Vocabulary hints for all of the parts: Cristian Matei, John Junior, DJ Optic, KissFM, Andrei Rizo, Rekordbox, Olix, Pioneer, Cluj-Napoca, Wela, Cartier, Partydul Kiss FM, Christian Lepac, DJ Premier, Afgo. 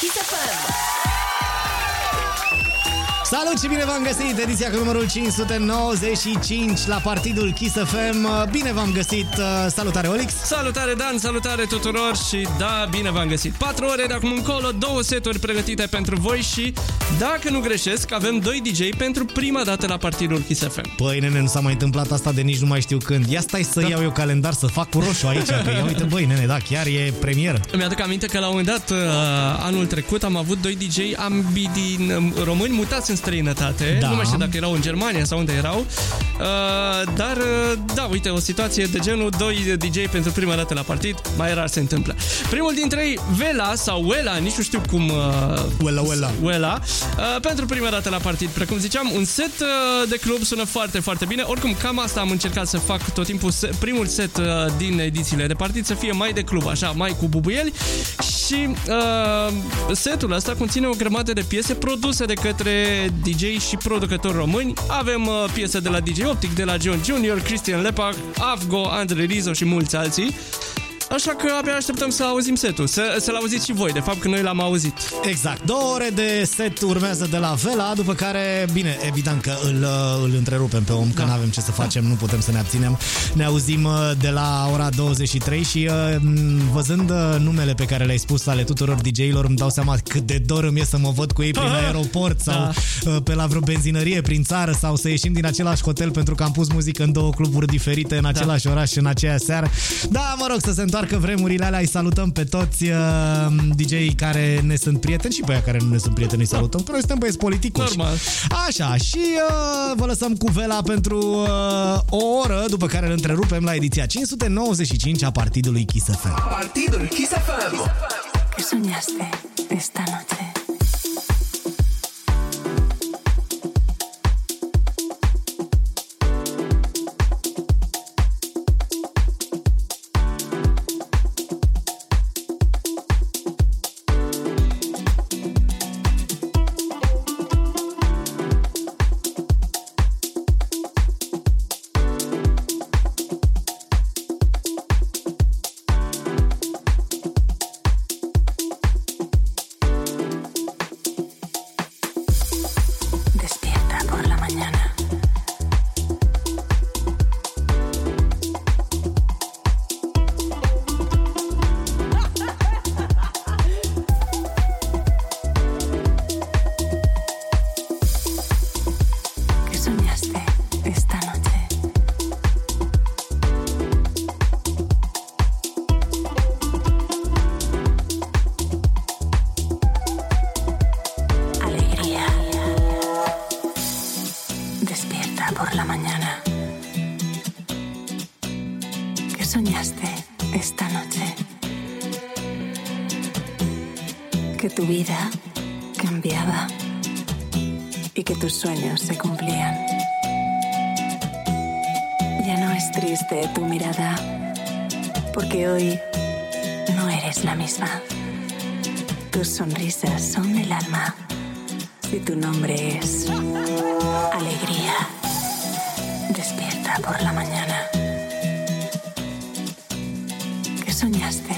Kiss FM. Salut și bine v-am găsit! Ediția cu numărul 595 la Partydul Kiss FM. Bine v-am găsit! Salutare, Olix! Salutare, Dan! Salutare tuturor și da, bine v-am găsit! 4 ore de acum încolo, 2 seturi pregătite pentru voi și, dacă nu greșesc, avem 2 DJ pentru prima dată la Partydul Kiss FM. Păi, nene, nu s-a mai întâmplat asta de nici nu mai știu când. Ia stai să iau eu calendar să fac cu roșu aici, că ia uite, băi, nene, da, chiar e premieră. Îmi aduc aminte că la un moment dat, anul trecut, am avut 2 DJ ambii din români mutați în străinătate, da. Nu mai știu dacă erau în Germania sau unde erau, dar da, uite, o situație de genul 2 DJ pentru prima dată la partid, mai rar se întâmplă. Primul dintre ei, Wela sau Wela, nici nu știu cum, Wela. Pentru prima dată la partid, precum ziceam, un set de club, sună foarte, foarte bine. Oricum, cam asta am încercat să fac tot timpul, primul set din edițiile de partid să fie mai de club, așa, mai cu bubuieli și setul ăsta conține o grămadă de piese produse de către DJ și producători români. Avem piese de la DJ Optic, de la John Junior, Christian Lepac, Afgo, Andrei Rizo și mulți alții. Așa că abia așteptăm să auzim setul, să-l auziți și voi, de fapt, că noi l-am auzit. Exact. 2 ore de set urmează de la Wela, după care, bine, evident că îl întrerupem pe om, că da, n-avem ce să facem, da, nu putem să ne abținem. Ne auzim de la ora 23 și văzând numele pe care le-ai spus ale tuturor DJ-ilor, îmi dau seama cât de dor îmi e să mă văd cu ei prin aeroport sau pe la vreo benzinărie prin țară sau să ieșim din același hotel pentru că am pus muzică în 2 cluburi diferite, în același oraș, în aceea seară. Da, mă rog, să se întoarcă că vremurile alea, îi salutăm pe toți DJ-ii care ne sunt prieteni și pe aia care nu ne sunt prieteni, îi salutăm. Noi suntem băieți politicoși. Normal. Așa, și vă lăsăm cu Wela pentru o oră, după care îl întrerupem la ediția 595 a Partydului Kiss FM. Partydul Kiss FM. ¿Qué soñaste esta noche? Por la mañana. ¿Qué soñaste?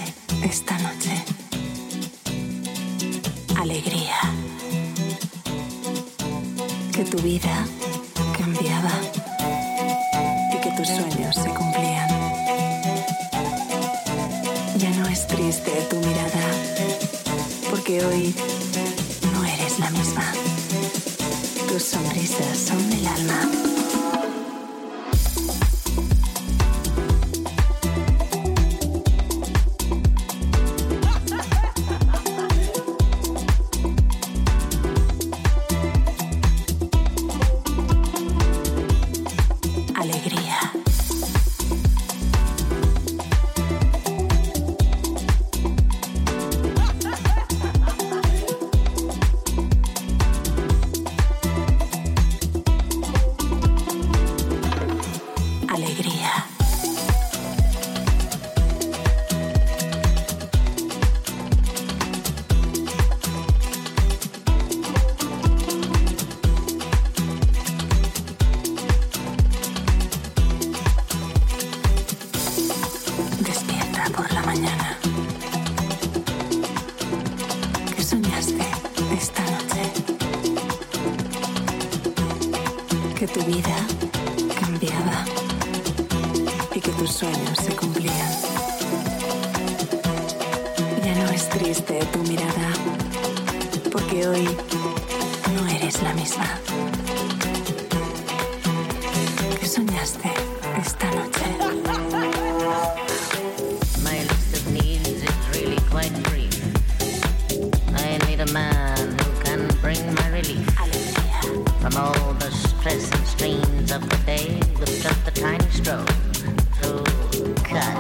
tu vida cambiaba y que tus sueños se cumplían. Ya no es triste tu mirada, porque hoy no eres la misma. ¿Qué soñaste esta noche? My list of needs is really quite brief. I need a man who can bring my relief. From all the stress and strains of the day, with just a tiny stroke through Cartier.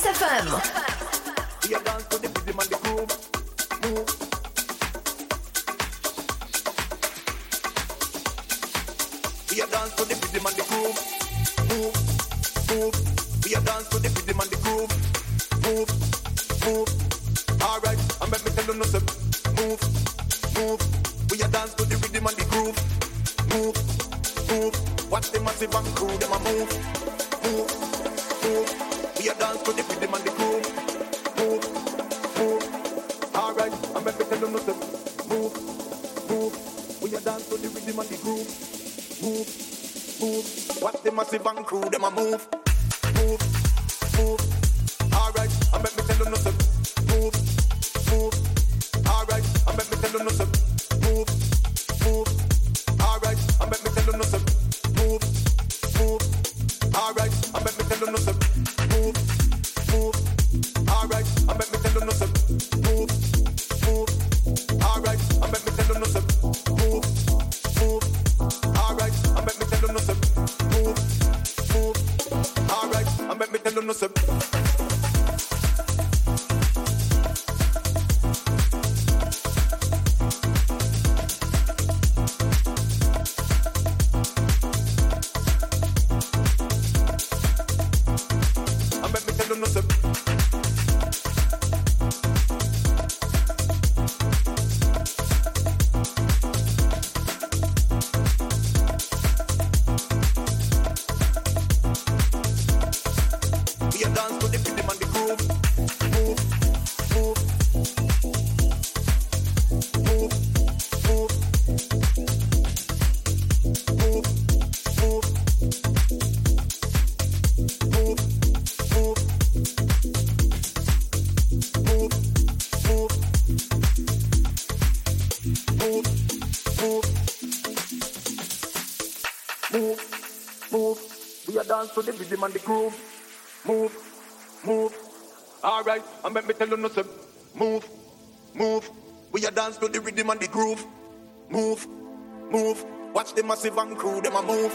Kiss FM. We are dance to the rhythm and the groove. Move. We are dance to the rhythm and the groove. Move, move. We are dance to the rhythm and the groove. Move, move. All right, and let me tell you nothing. Move, move. We are dance to the rhythm and the groove. Move, move. Watch the massive and crew, them a move, move, move. We a dance to the rhythm and the groove. Move, move. All right, I'm gonna tell them nothing. Move, move. We a dance to the rhythm and the groove. Move, move. Watch the massive and crew, them a move, move, move. All right, I'm gonna tell them nothing. Move, move. All right, I'm gonna tell them nothing. Move, move. All right, I'm gonna tell them nothing. Move, move. All right, I'm gonna tell them nothing. Move, move, alright, I bet me tell them nothing. Move, move, alright, I bet me tell them nothing. Move, move, alright, I bet me tell them nothing. Move, move, alright, I bet me tell them nothing. And the groove, move, move. All right, and let me tell you nothing. Move, move. We a dance to the rhythm and the groove. Move, move. Watch the massive and crew, them a move,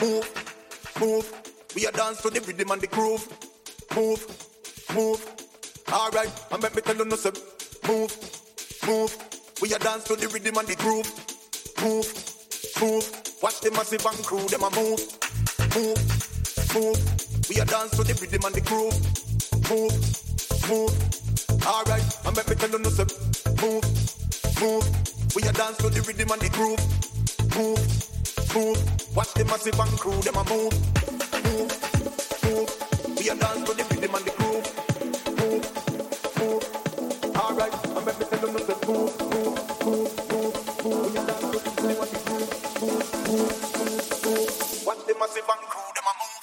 move, move. We a dance to the rhythm and the groove. Move, move. All right, and let me tell you nothing. Move, move. We a dance to the rhythm and the groove. Move, move. Watch the massive and crew, them a move, move. Move, we a dance to the rhythm and the groove. Move, move. All right, I'm gonna tell you nothing. Move, move. We a dance to the rhythm and the groove. Move, move. Watch the massive and crew, them a move, move, move. We a dance to the rhythm and the groove. Move, move. All right, I'm gonna tell you nothing. Move, move, move, move, move. We a dance to the rhythm and the groove. Move, move, move, move. Watch the massive and crew, them a move.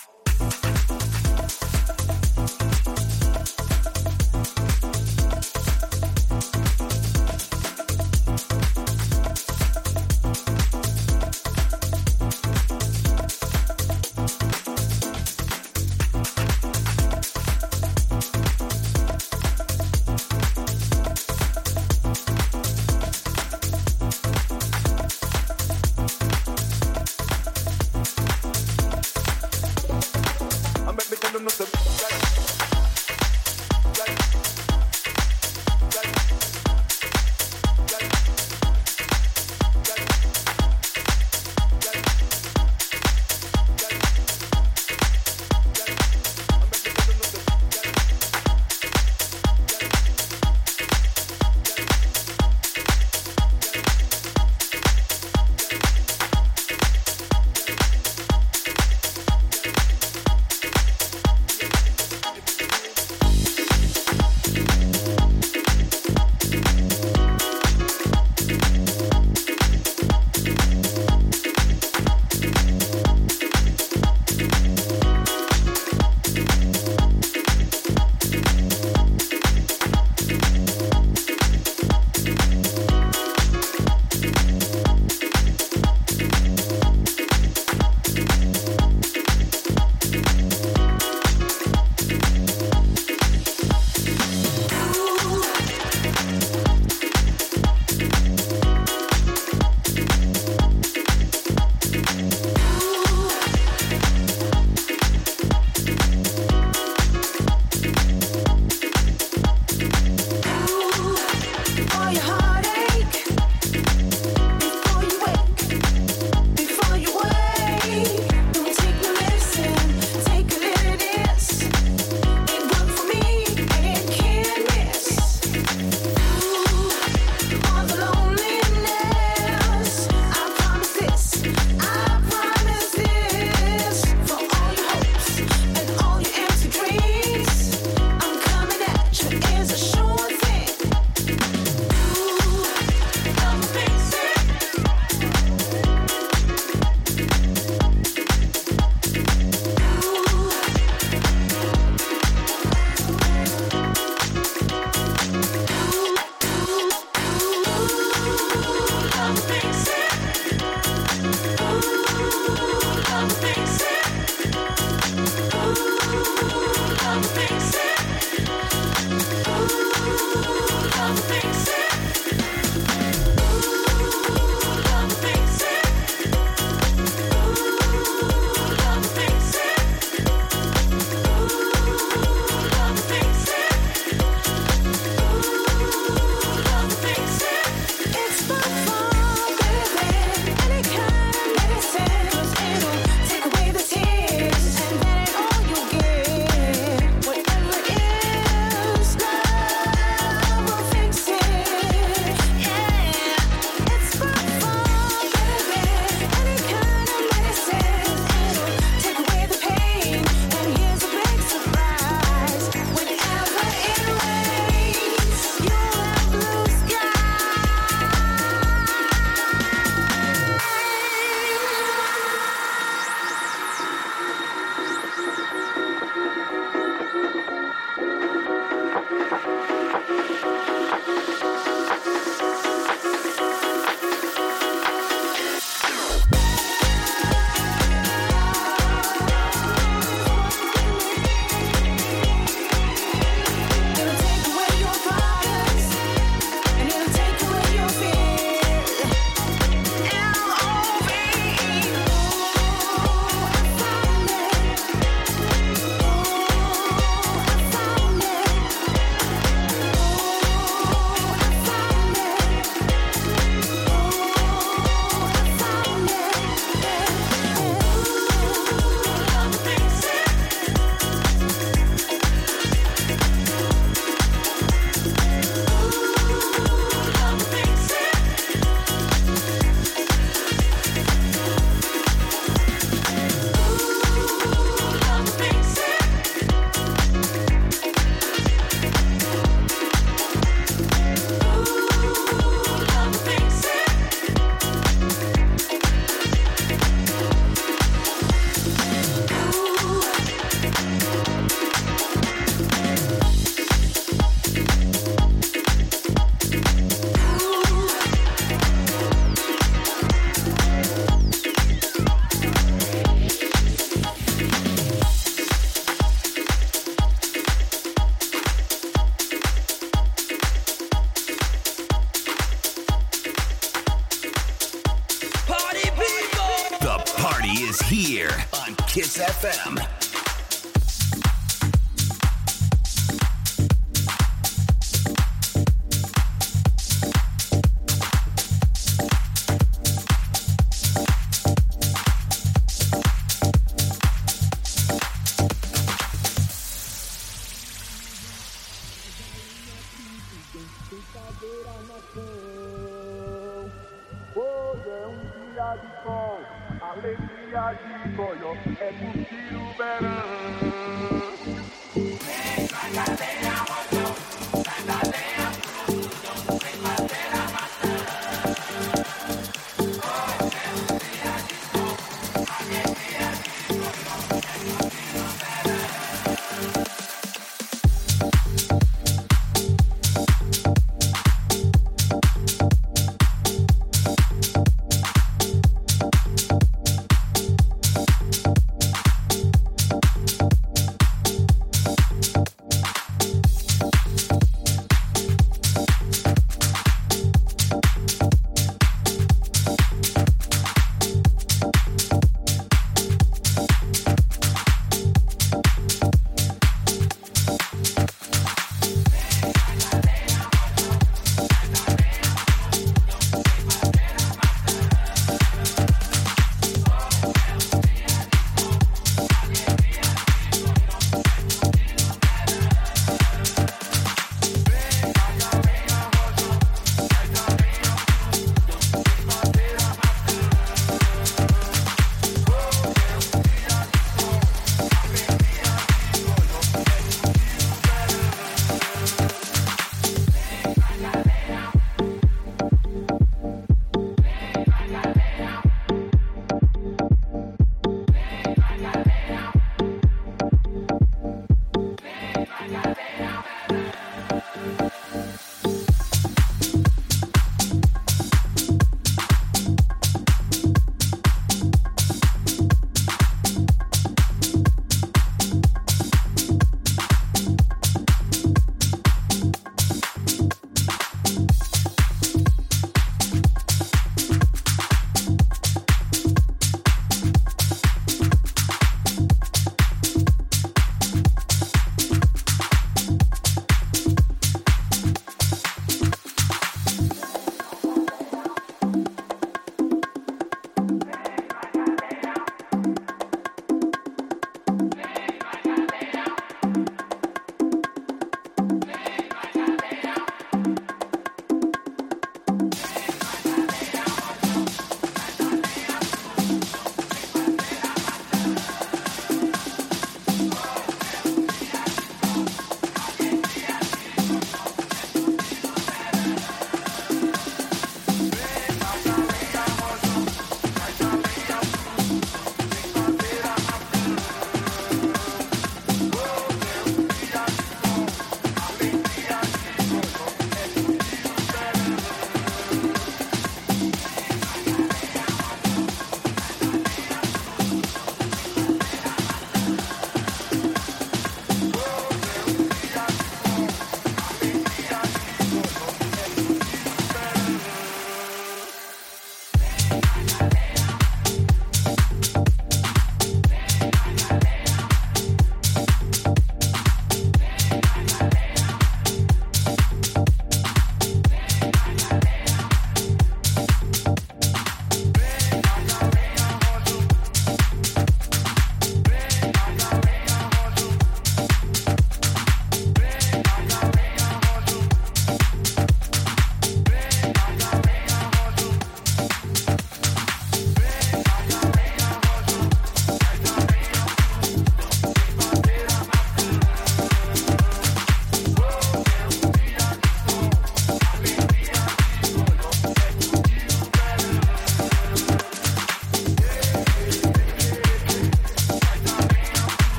party is here on Kiss FM.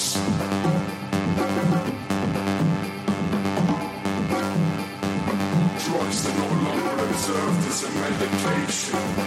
Drugs that no longer observed as a medication.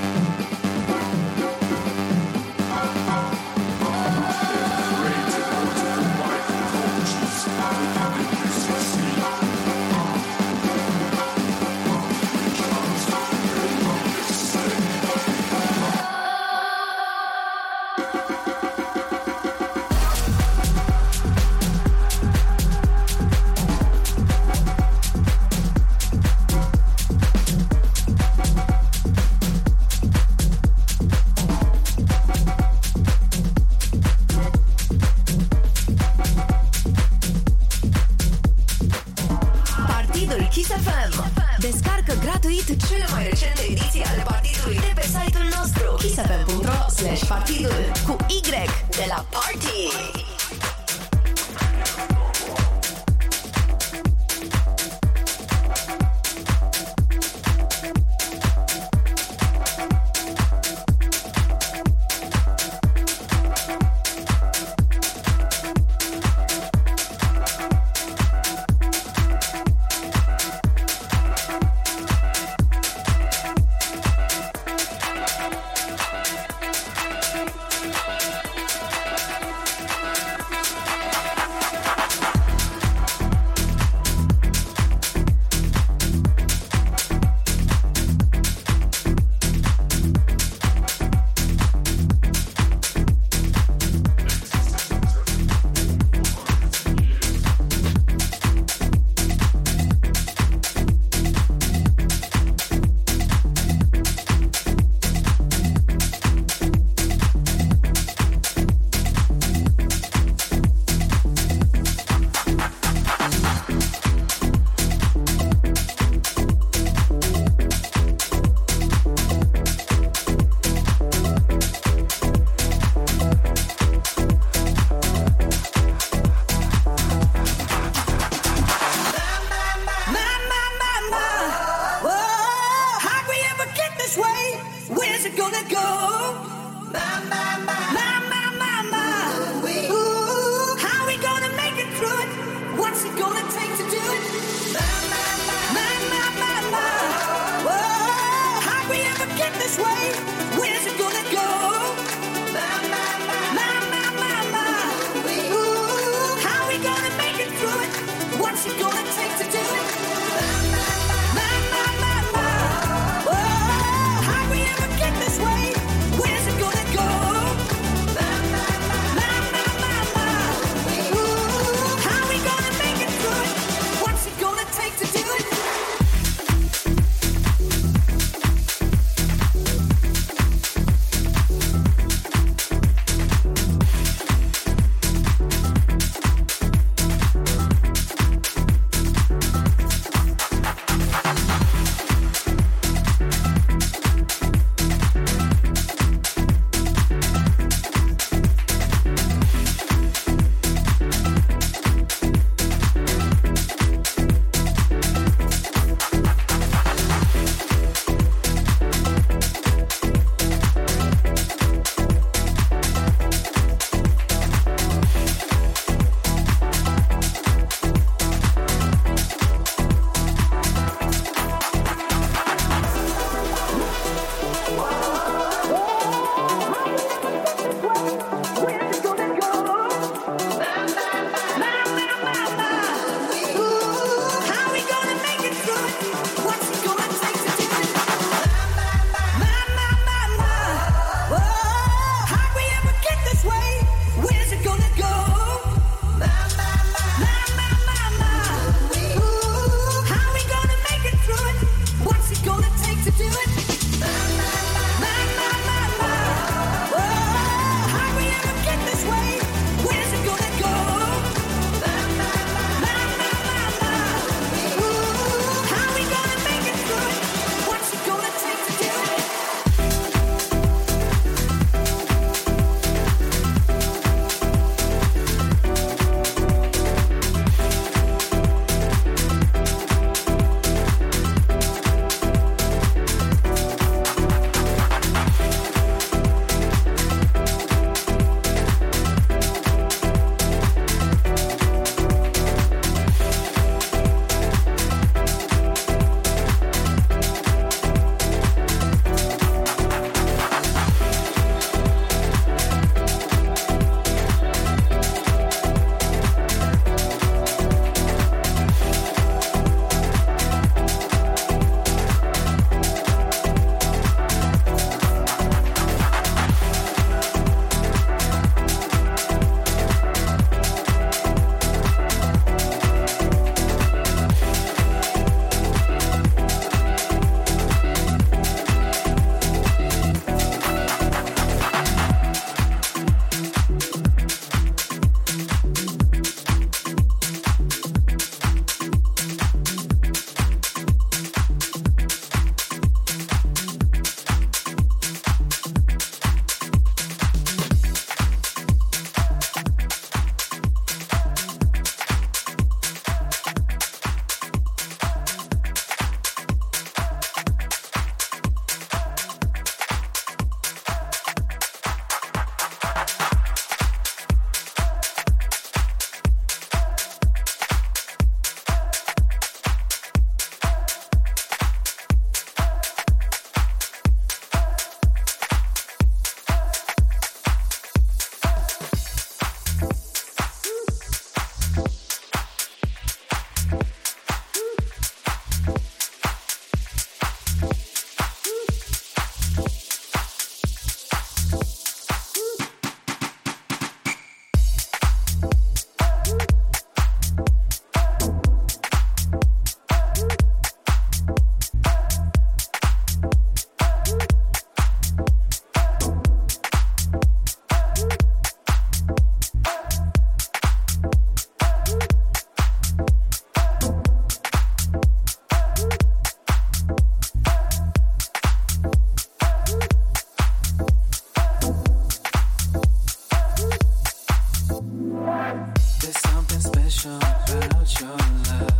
special about your love. I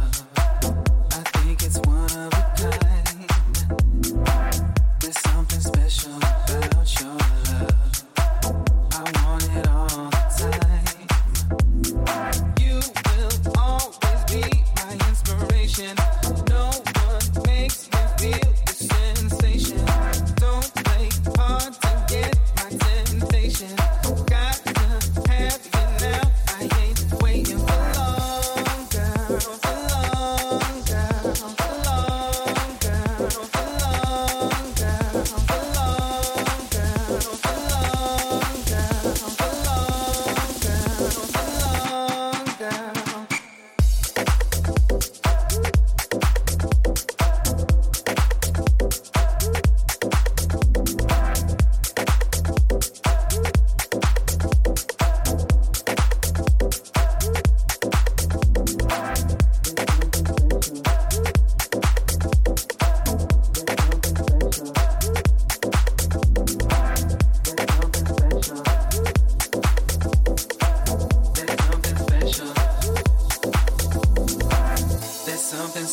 think it's one of a kind. There's something special about your love. I want it all the time. You will always be my inspiration. No one makes me feel the sensation. Don't play hard to get my temptation. Got to have you now. I ain't waiting for long, girl, for long, girl, for long, girl, for long, girl, for long, girl, for long, girl, for long, girl, for long, girl.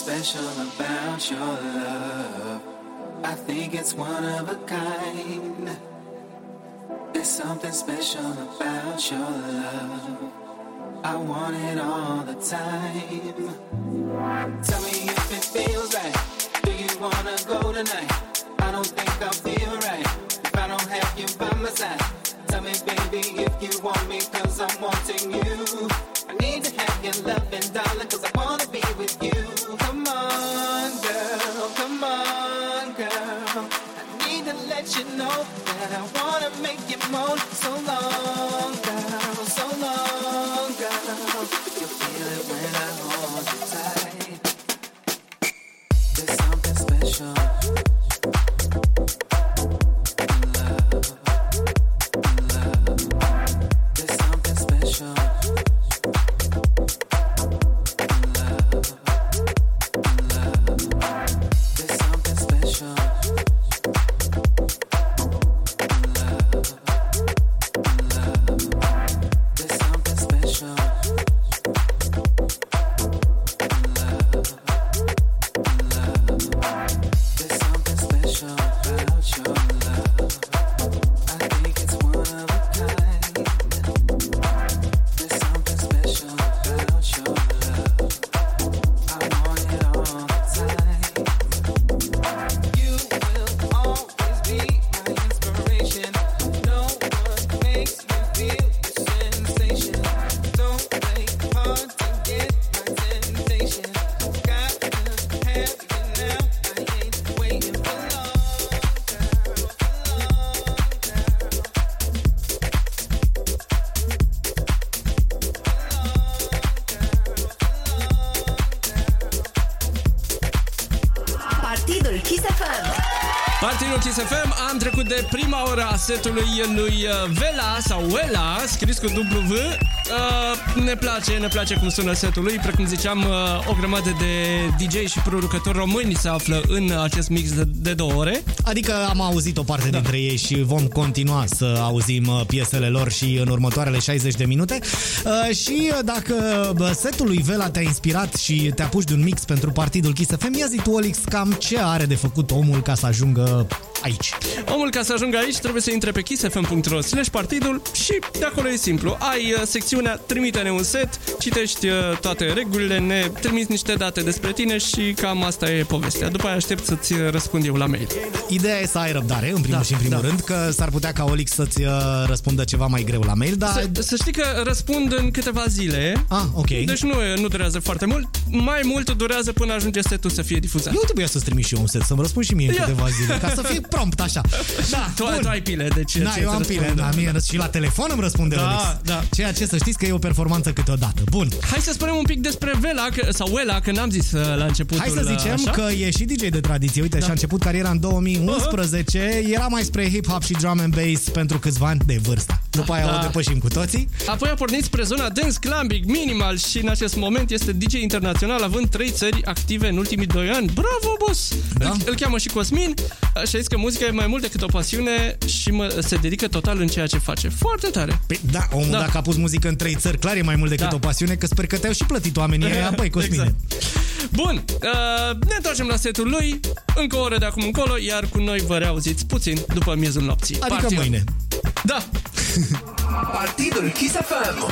Special about your love. I want it all the time. Tell me if it feels right. Do you wanna go tonight? I don't think I'll feel right if I don't have you by my side. Tell me, baby, if you want me, 'cause I'm wanting you. I need to have your love and darling, 'cause I wanna be with you. Come on, girl, come on, girl. I need to let you know that I wanna make you moan. So long, girl, so long, girl. You feel it when I hold you tight. There's something special. Kiss FM, am trecut de prima ora a setului lui Wela sau Wela, scris cu W. Ne place cum sună setul lui. Precum ziceam, o grămadă de DJ și producători români se află în acest mix de două ore. Adică am auzit o parte dintre ei și vom continua să auzim piesele lor și în următoarele 60 de minute. Și dacă setul lui Wela te-a inspirat și te apuci de un mix pentru Partydul Kiss FM, ia zi tu, Olix, cam ce are de făcut omul ca să ajungă aici. Omul ca să ajungă aici trebuie să intre pe kissfm.ro/partidul și de acolo e simplu. Ai secțiunea Trimite-ne un set, citești toate regulile, ne trimiți niște date despre tine și cam asta e povestea. După aia aștept să-ți răspund eu la mail. Ideea e să ai răbdare, în primul rând, că s-ar putea ca Olix să-ți răspundă ceva mai greu la mail, dar... Să știi că răspund în câteva zile. Ah, ok. Deci nu durează foarte mult. Mai mult durează până ajunge setul să fie difuzat. Eu trebuia să-ți trimit și eu un set, să-mi răspund și mie în câteva zile, ca să fie prompt, așa. Da, tu ai pile, deci... Da, eu am pile, da, mie și la telefon îmi răspunde Olix. Da. Ceea ce să știți că e o performanță câteodată. Bun. Hai să spunem un pic despre Wela, sau Wela, că n-am zis la începutul. Hai să zicem așa? Că e și DJ de tradiție. Uite, și-a început cariera în 2011, era mai spre hip-hop și drum and bass pentru câțiva ani de vârstă. După aia o depășim cu toții. Apoi a pornit spre zona dance, clubbing, minimal și în acest moment este DJ internațional, având 3 țări active în ultimii 2 ani. Bravo, boss! Îl cheamă și Cosmin. Și a zis că muzica e mai mult decât o pasiune și se dedică total în ceea ce face. Foarte tare. Păi, da, omul dacă a pus muzică în 3 țări, clar e mai mult decât o pasiune, că sper că te-au și plătit oamenii aia apoi, Cosmine. Exact. Bun, ne întoarcem la setul lui, încă o oră de acum încolo, iar cu noi vă reauziți puțin după miezul nopții. Adică mâine. Da. Partydul Kiss FM.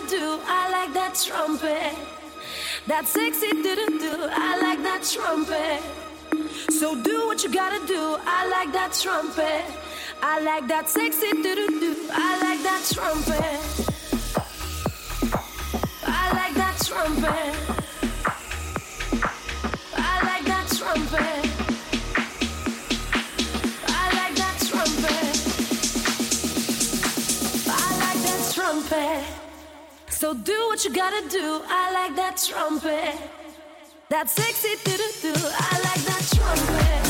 to do, I like that trumpet. That sexy didn't do, I like that trumpet. So do what you gotta do, I like that trumpet. I like that sexy didn't do, I like that trumpet. I like that trumpet. I like that trumpet. I like that trumpet. I like that trumpet. So do what you gotta do. I like that trumpet. That sexy doo-doo-doo. I like that trumpet.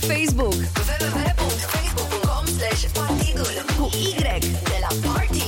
pe Facebook www.facebook.com/partydul cu Y de la Party.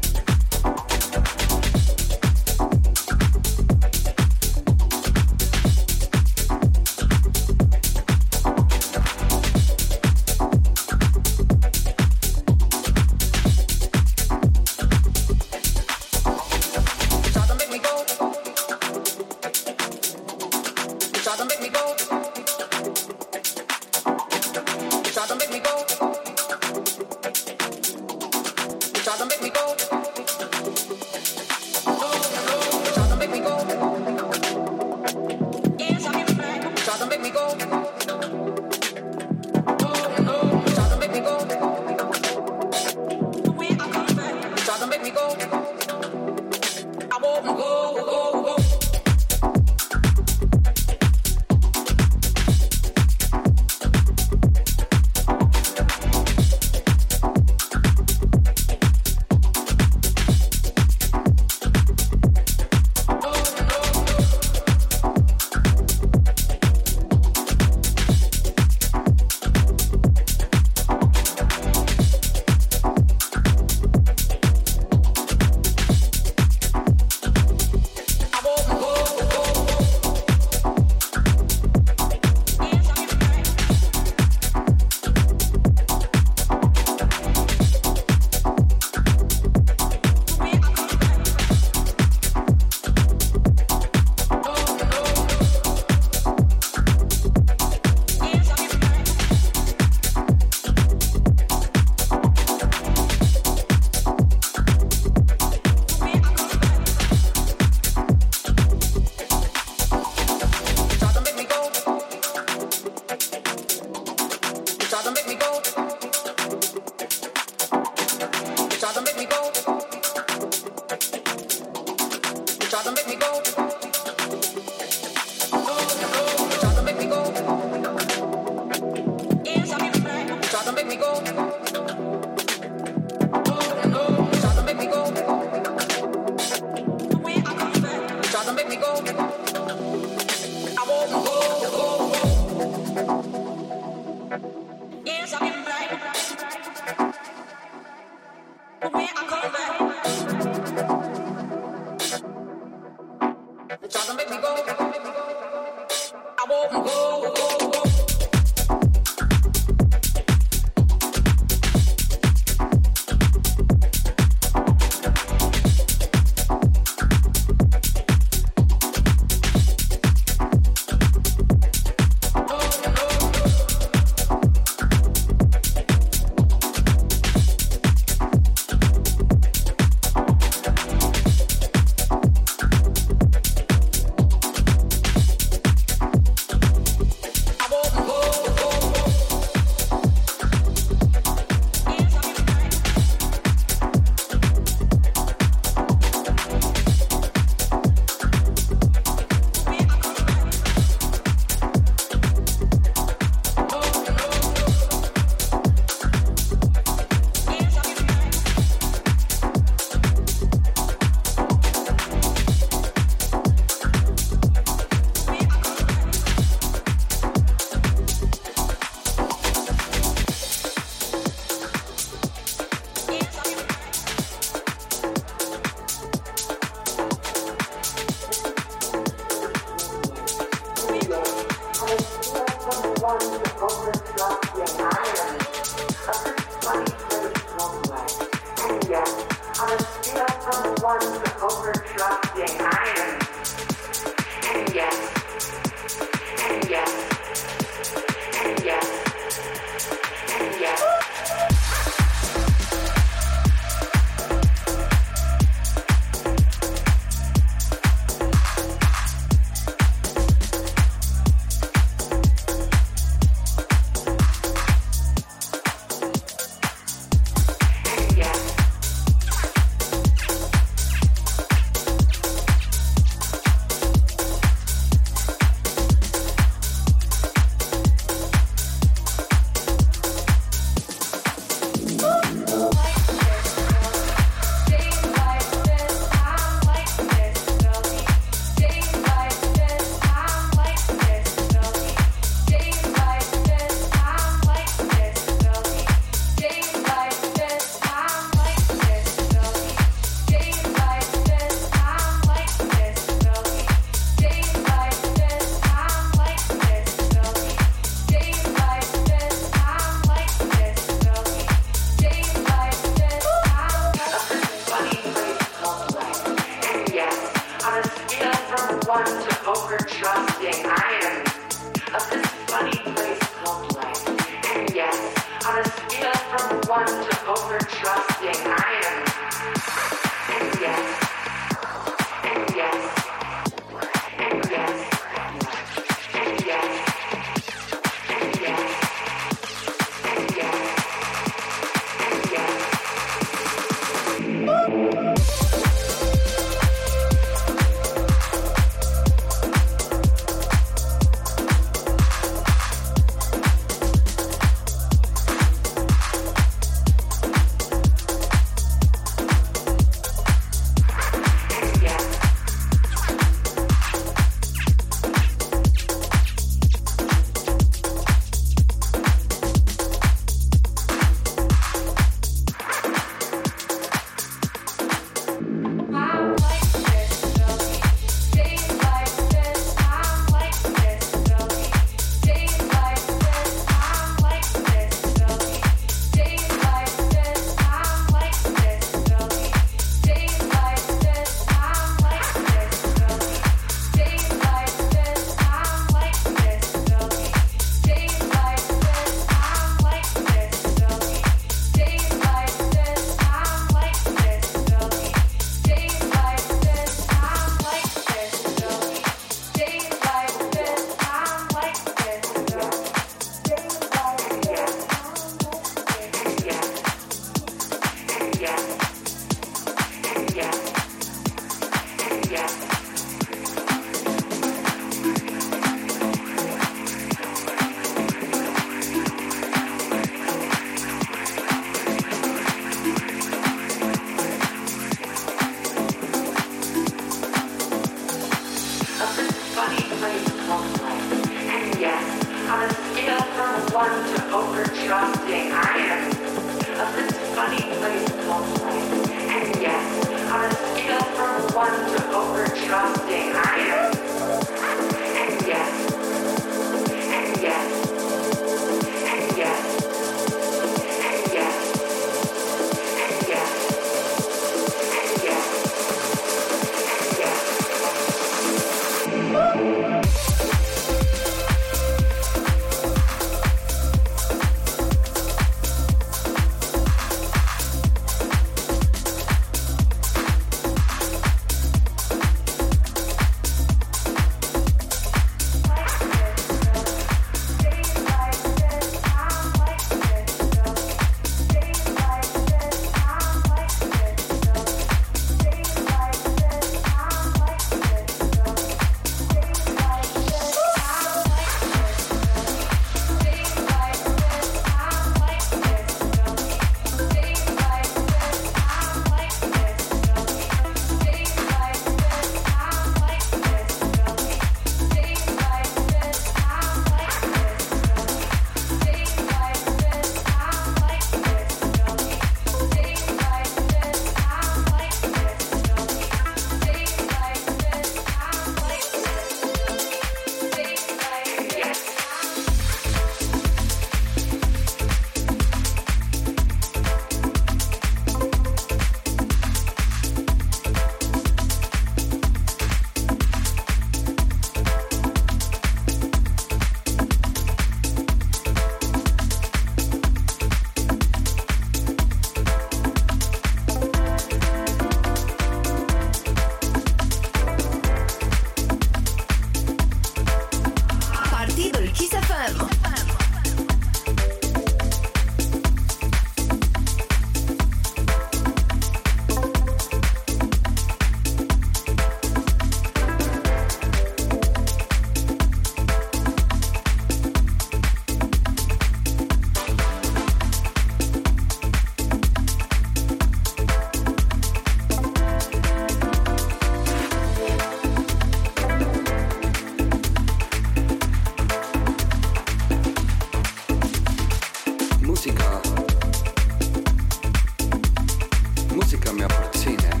mi-aparține.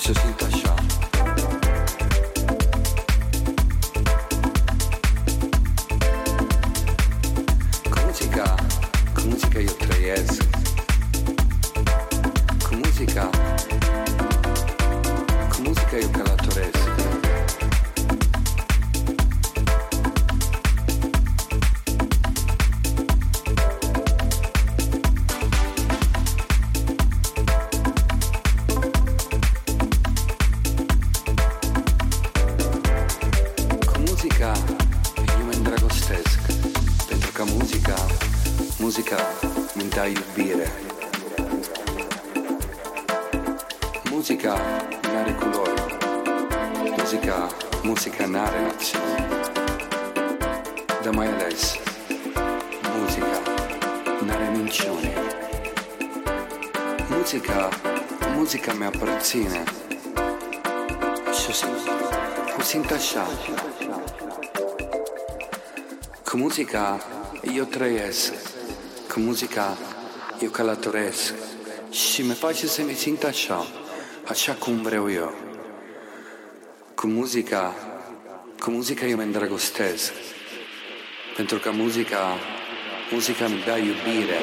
Se simt așa. Cu muzica, cu muzica eu trăiesc. Cu muzica, cu muzica eu călătoresc. Da iubire. Muzica n-are culori. Muzica n-are națiuni. Dar mai ales muzica n-are minciuni. Muzica mi-aparține. O simt așa. Cu muzica eu trăiesc. Cu muzica eu călătoresc și mi face să mi simt așa, așa cum vreau eu. Cu muzica eu mă îndrăgostesc, pentru că muzica îmi dă iubire.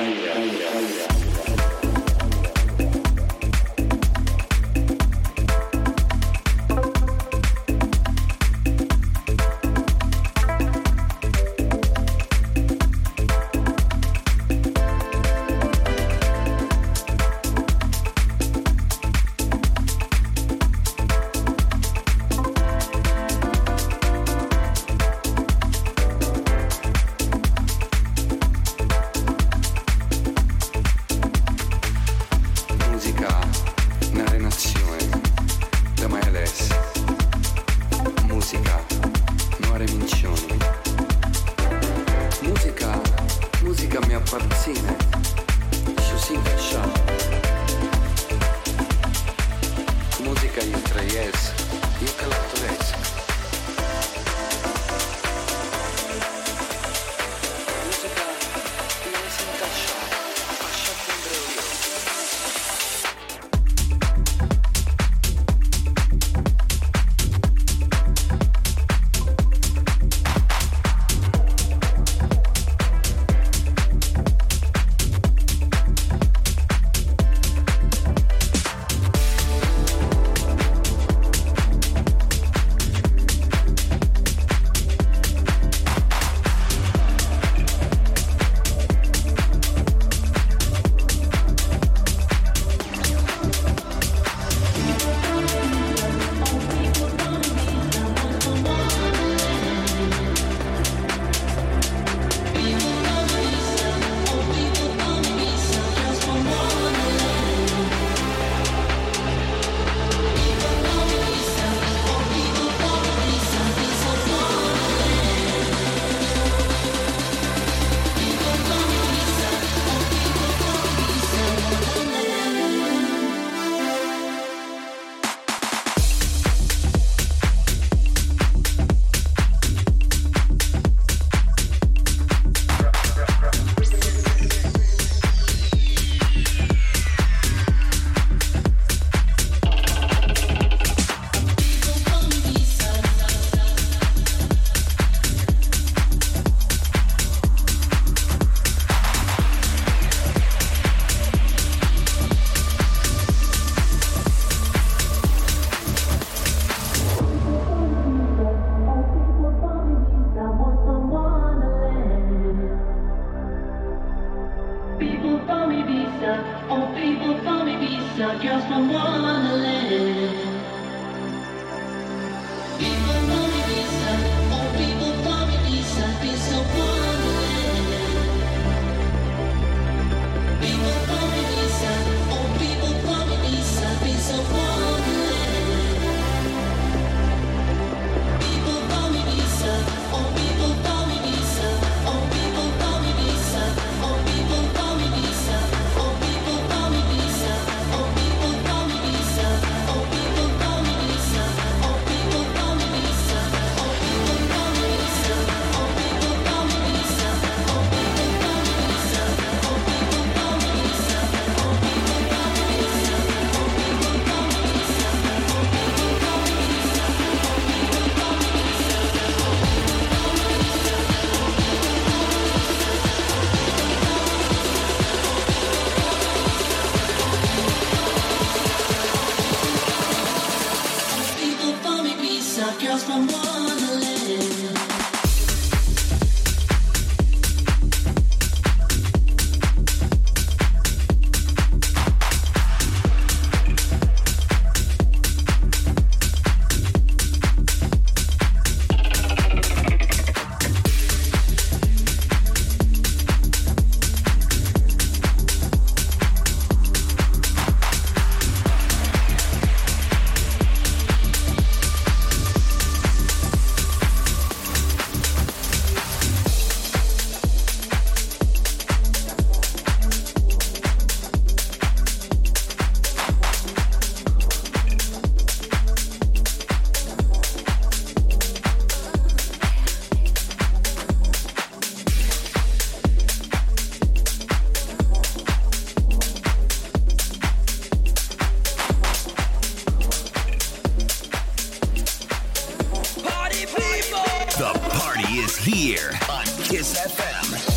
here on Kiss FM.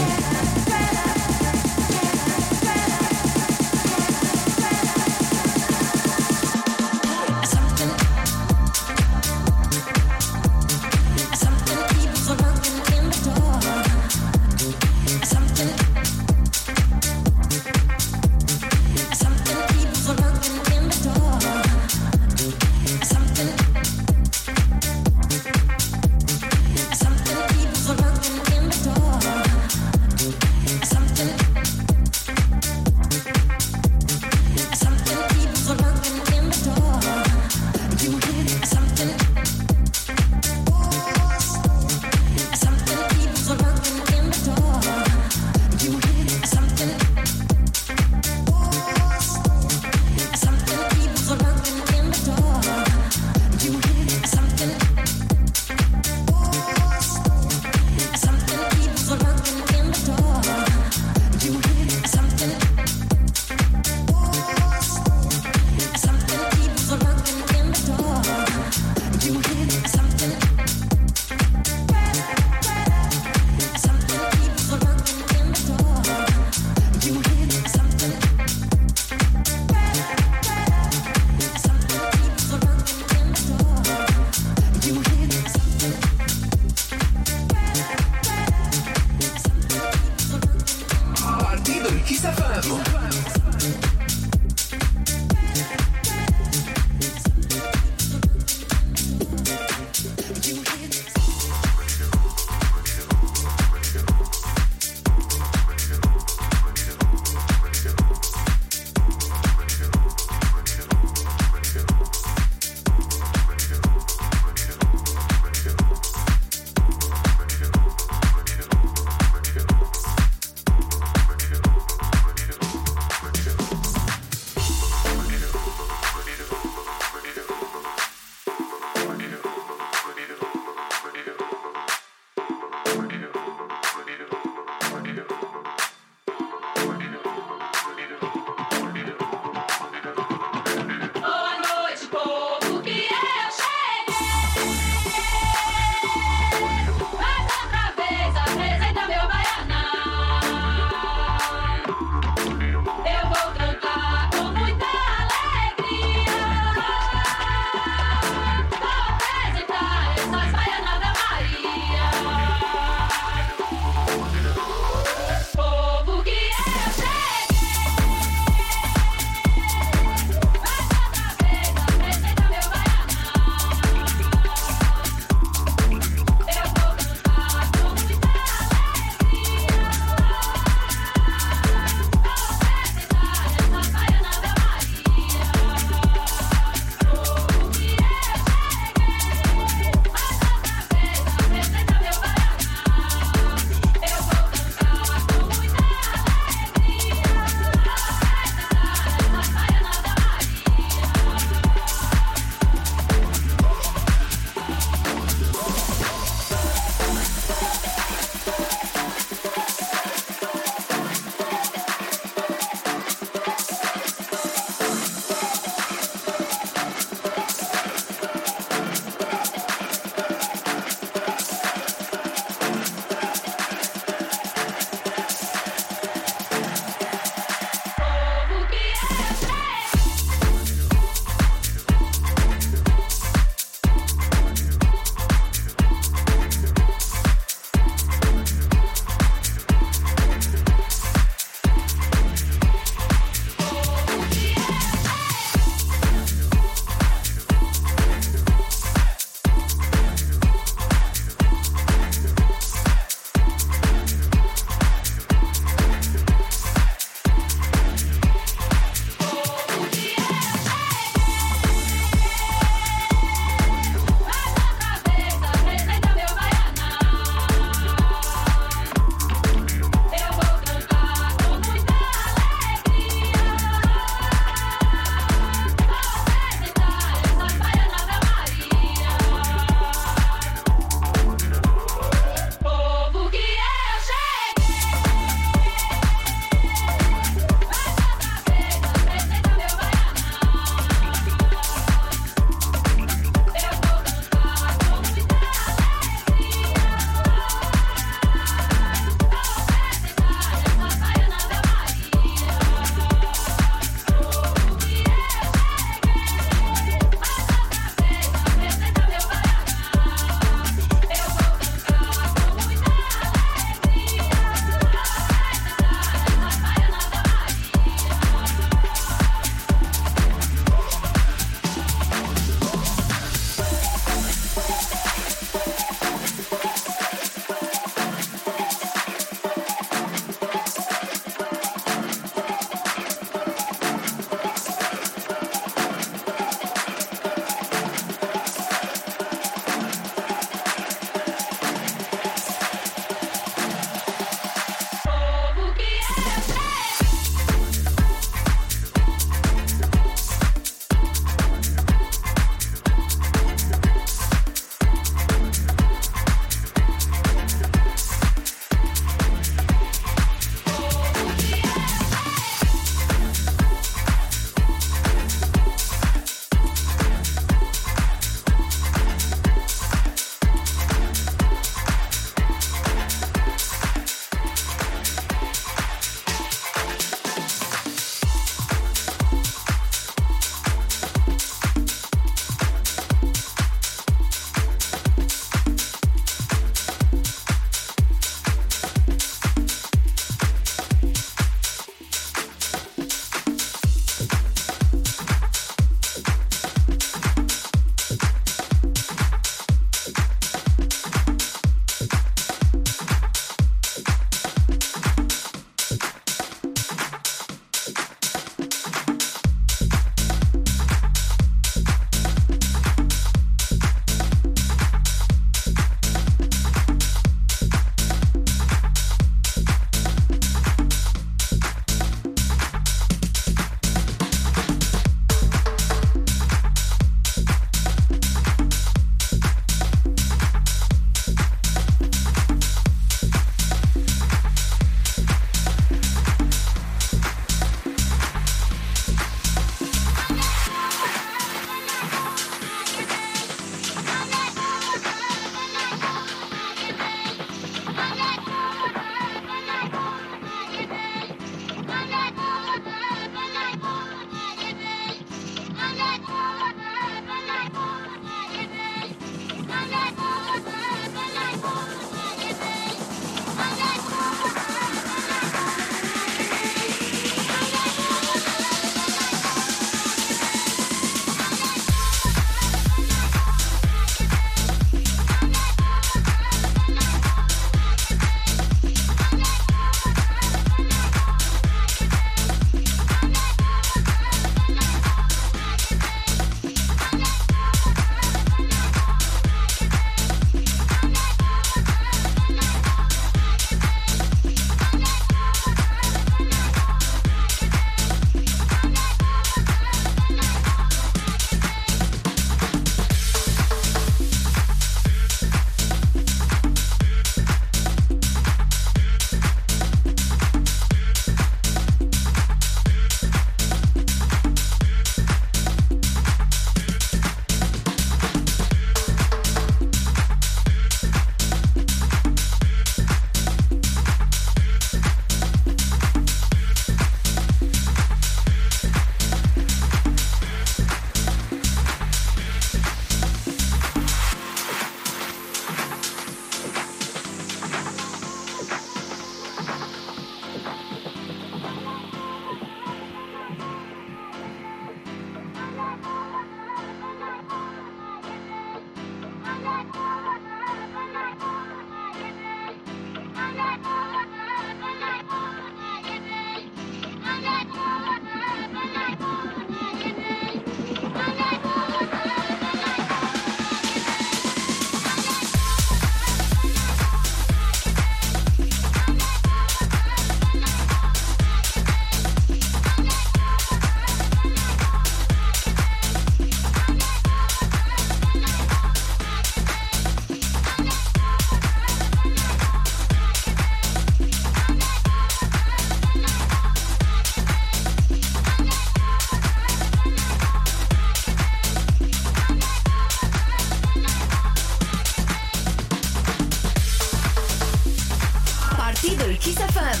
Kiss FM.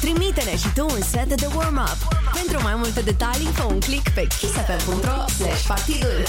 Trimite-ne și tu un set de warm-up. Pentru mai multe detalii, fă un click pe kissfm.ro/partydul.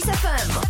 Kiss FM.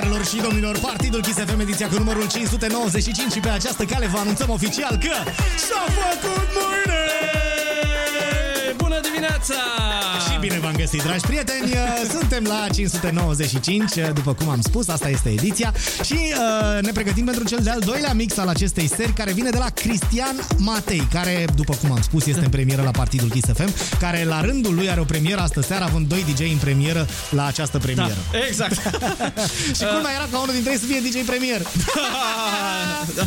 doamnelor și domnilor, Partydul Kiss FM, ediția cu numărul 595 și pe această cale vă anunțăm oficial că s-a făcut mâine! Bună dimineața! Și bine v-am găsit, dragi prieteni! Suntem la 595, după cum am spus, asta este ediția și ne pregătim pentru cel de-al doilea mix al acestei seri, care vine de la Cristian Matei, care, după cum am spus, este în premieră la Partydul Kiss FM, care la rândul lui are o premieră astă seară, având doi DJ în premieră la această premieră. Da, exact! Și cum mai era ca unul dintre ei să fie DJ Premier? Da.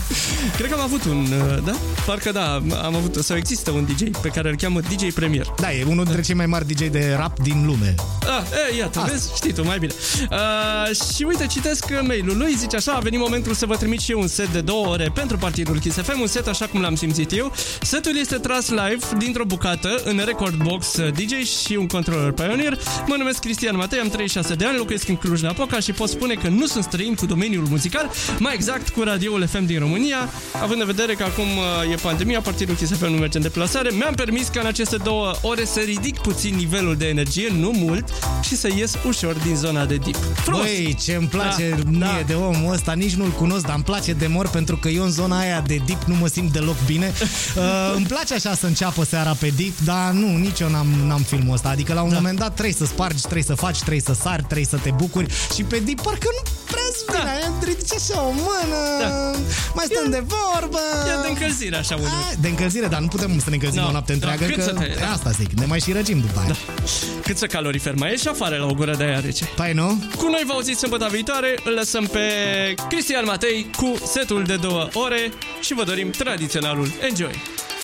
Cred că am avut un, da? Parcă da, am avut, sau există un DJ pe care îl cheamă DJ Premier. Da, e unul dintre cei mai mari DJ de rap din lume. Iată, asta. Vezi? Știi tu, mai bine. Și uite, citesc mail-ul lui, zice așa: a venit momentul să vă trimit și eu un set de 2 ore pentru Partydul Kiss FM, un set așa cum l-am simțit eu. Setul este tras live dintr-o bucată în Rekordbox DJ și un controller Pioneer. Mă numesc Cristian Matei, am 36 de ani, locuiesc în Cluj-Napoca și pot spune că nu sunt străin cu domeniul muzical, mai exact cu radioul FM din România. Având în vedere că acum e pandemia, Partydul Kiss FM nu merge în deplasare, mi-am permis ca în aceste 2 ore să ridic puțin nivelul de energie, nu mult, și să ies ușor din zona de deep. Băi, ce îmi place mie de omul ăsta, nici nu-l cunosc, dar îmi place de mor, pentru că eu în zona aia de deep nu mă simt deloc bine. Îmi place așa să înceapă seara pe deep, dar nu, nici eu n-am filmul ăsta. Adică la un moment dat trebuie să spargi, trebuie să faci, trebuie să sari, trebuie să te bucuri și pe deep parcă nu prea-ți vine. Aia ridici așa o mână, mai stăm de vorbă. E de încălzire așa unul. De încălzire, dar nu putem să ne încălzim o noapte întreagă, asta zic, ne mai și răgim după aia. Cât să calorifer mai e și afară la o gură de aia rece. Pai nu? Cu noi vă auziți sâmbăta viitoare, îl lăsăm pe Cristian Matei cu setul de 2 ore și vă dorim tradiționalul. Enjoy!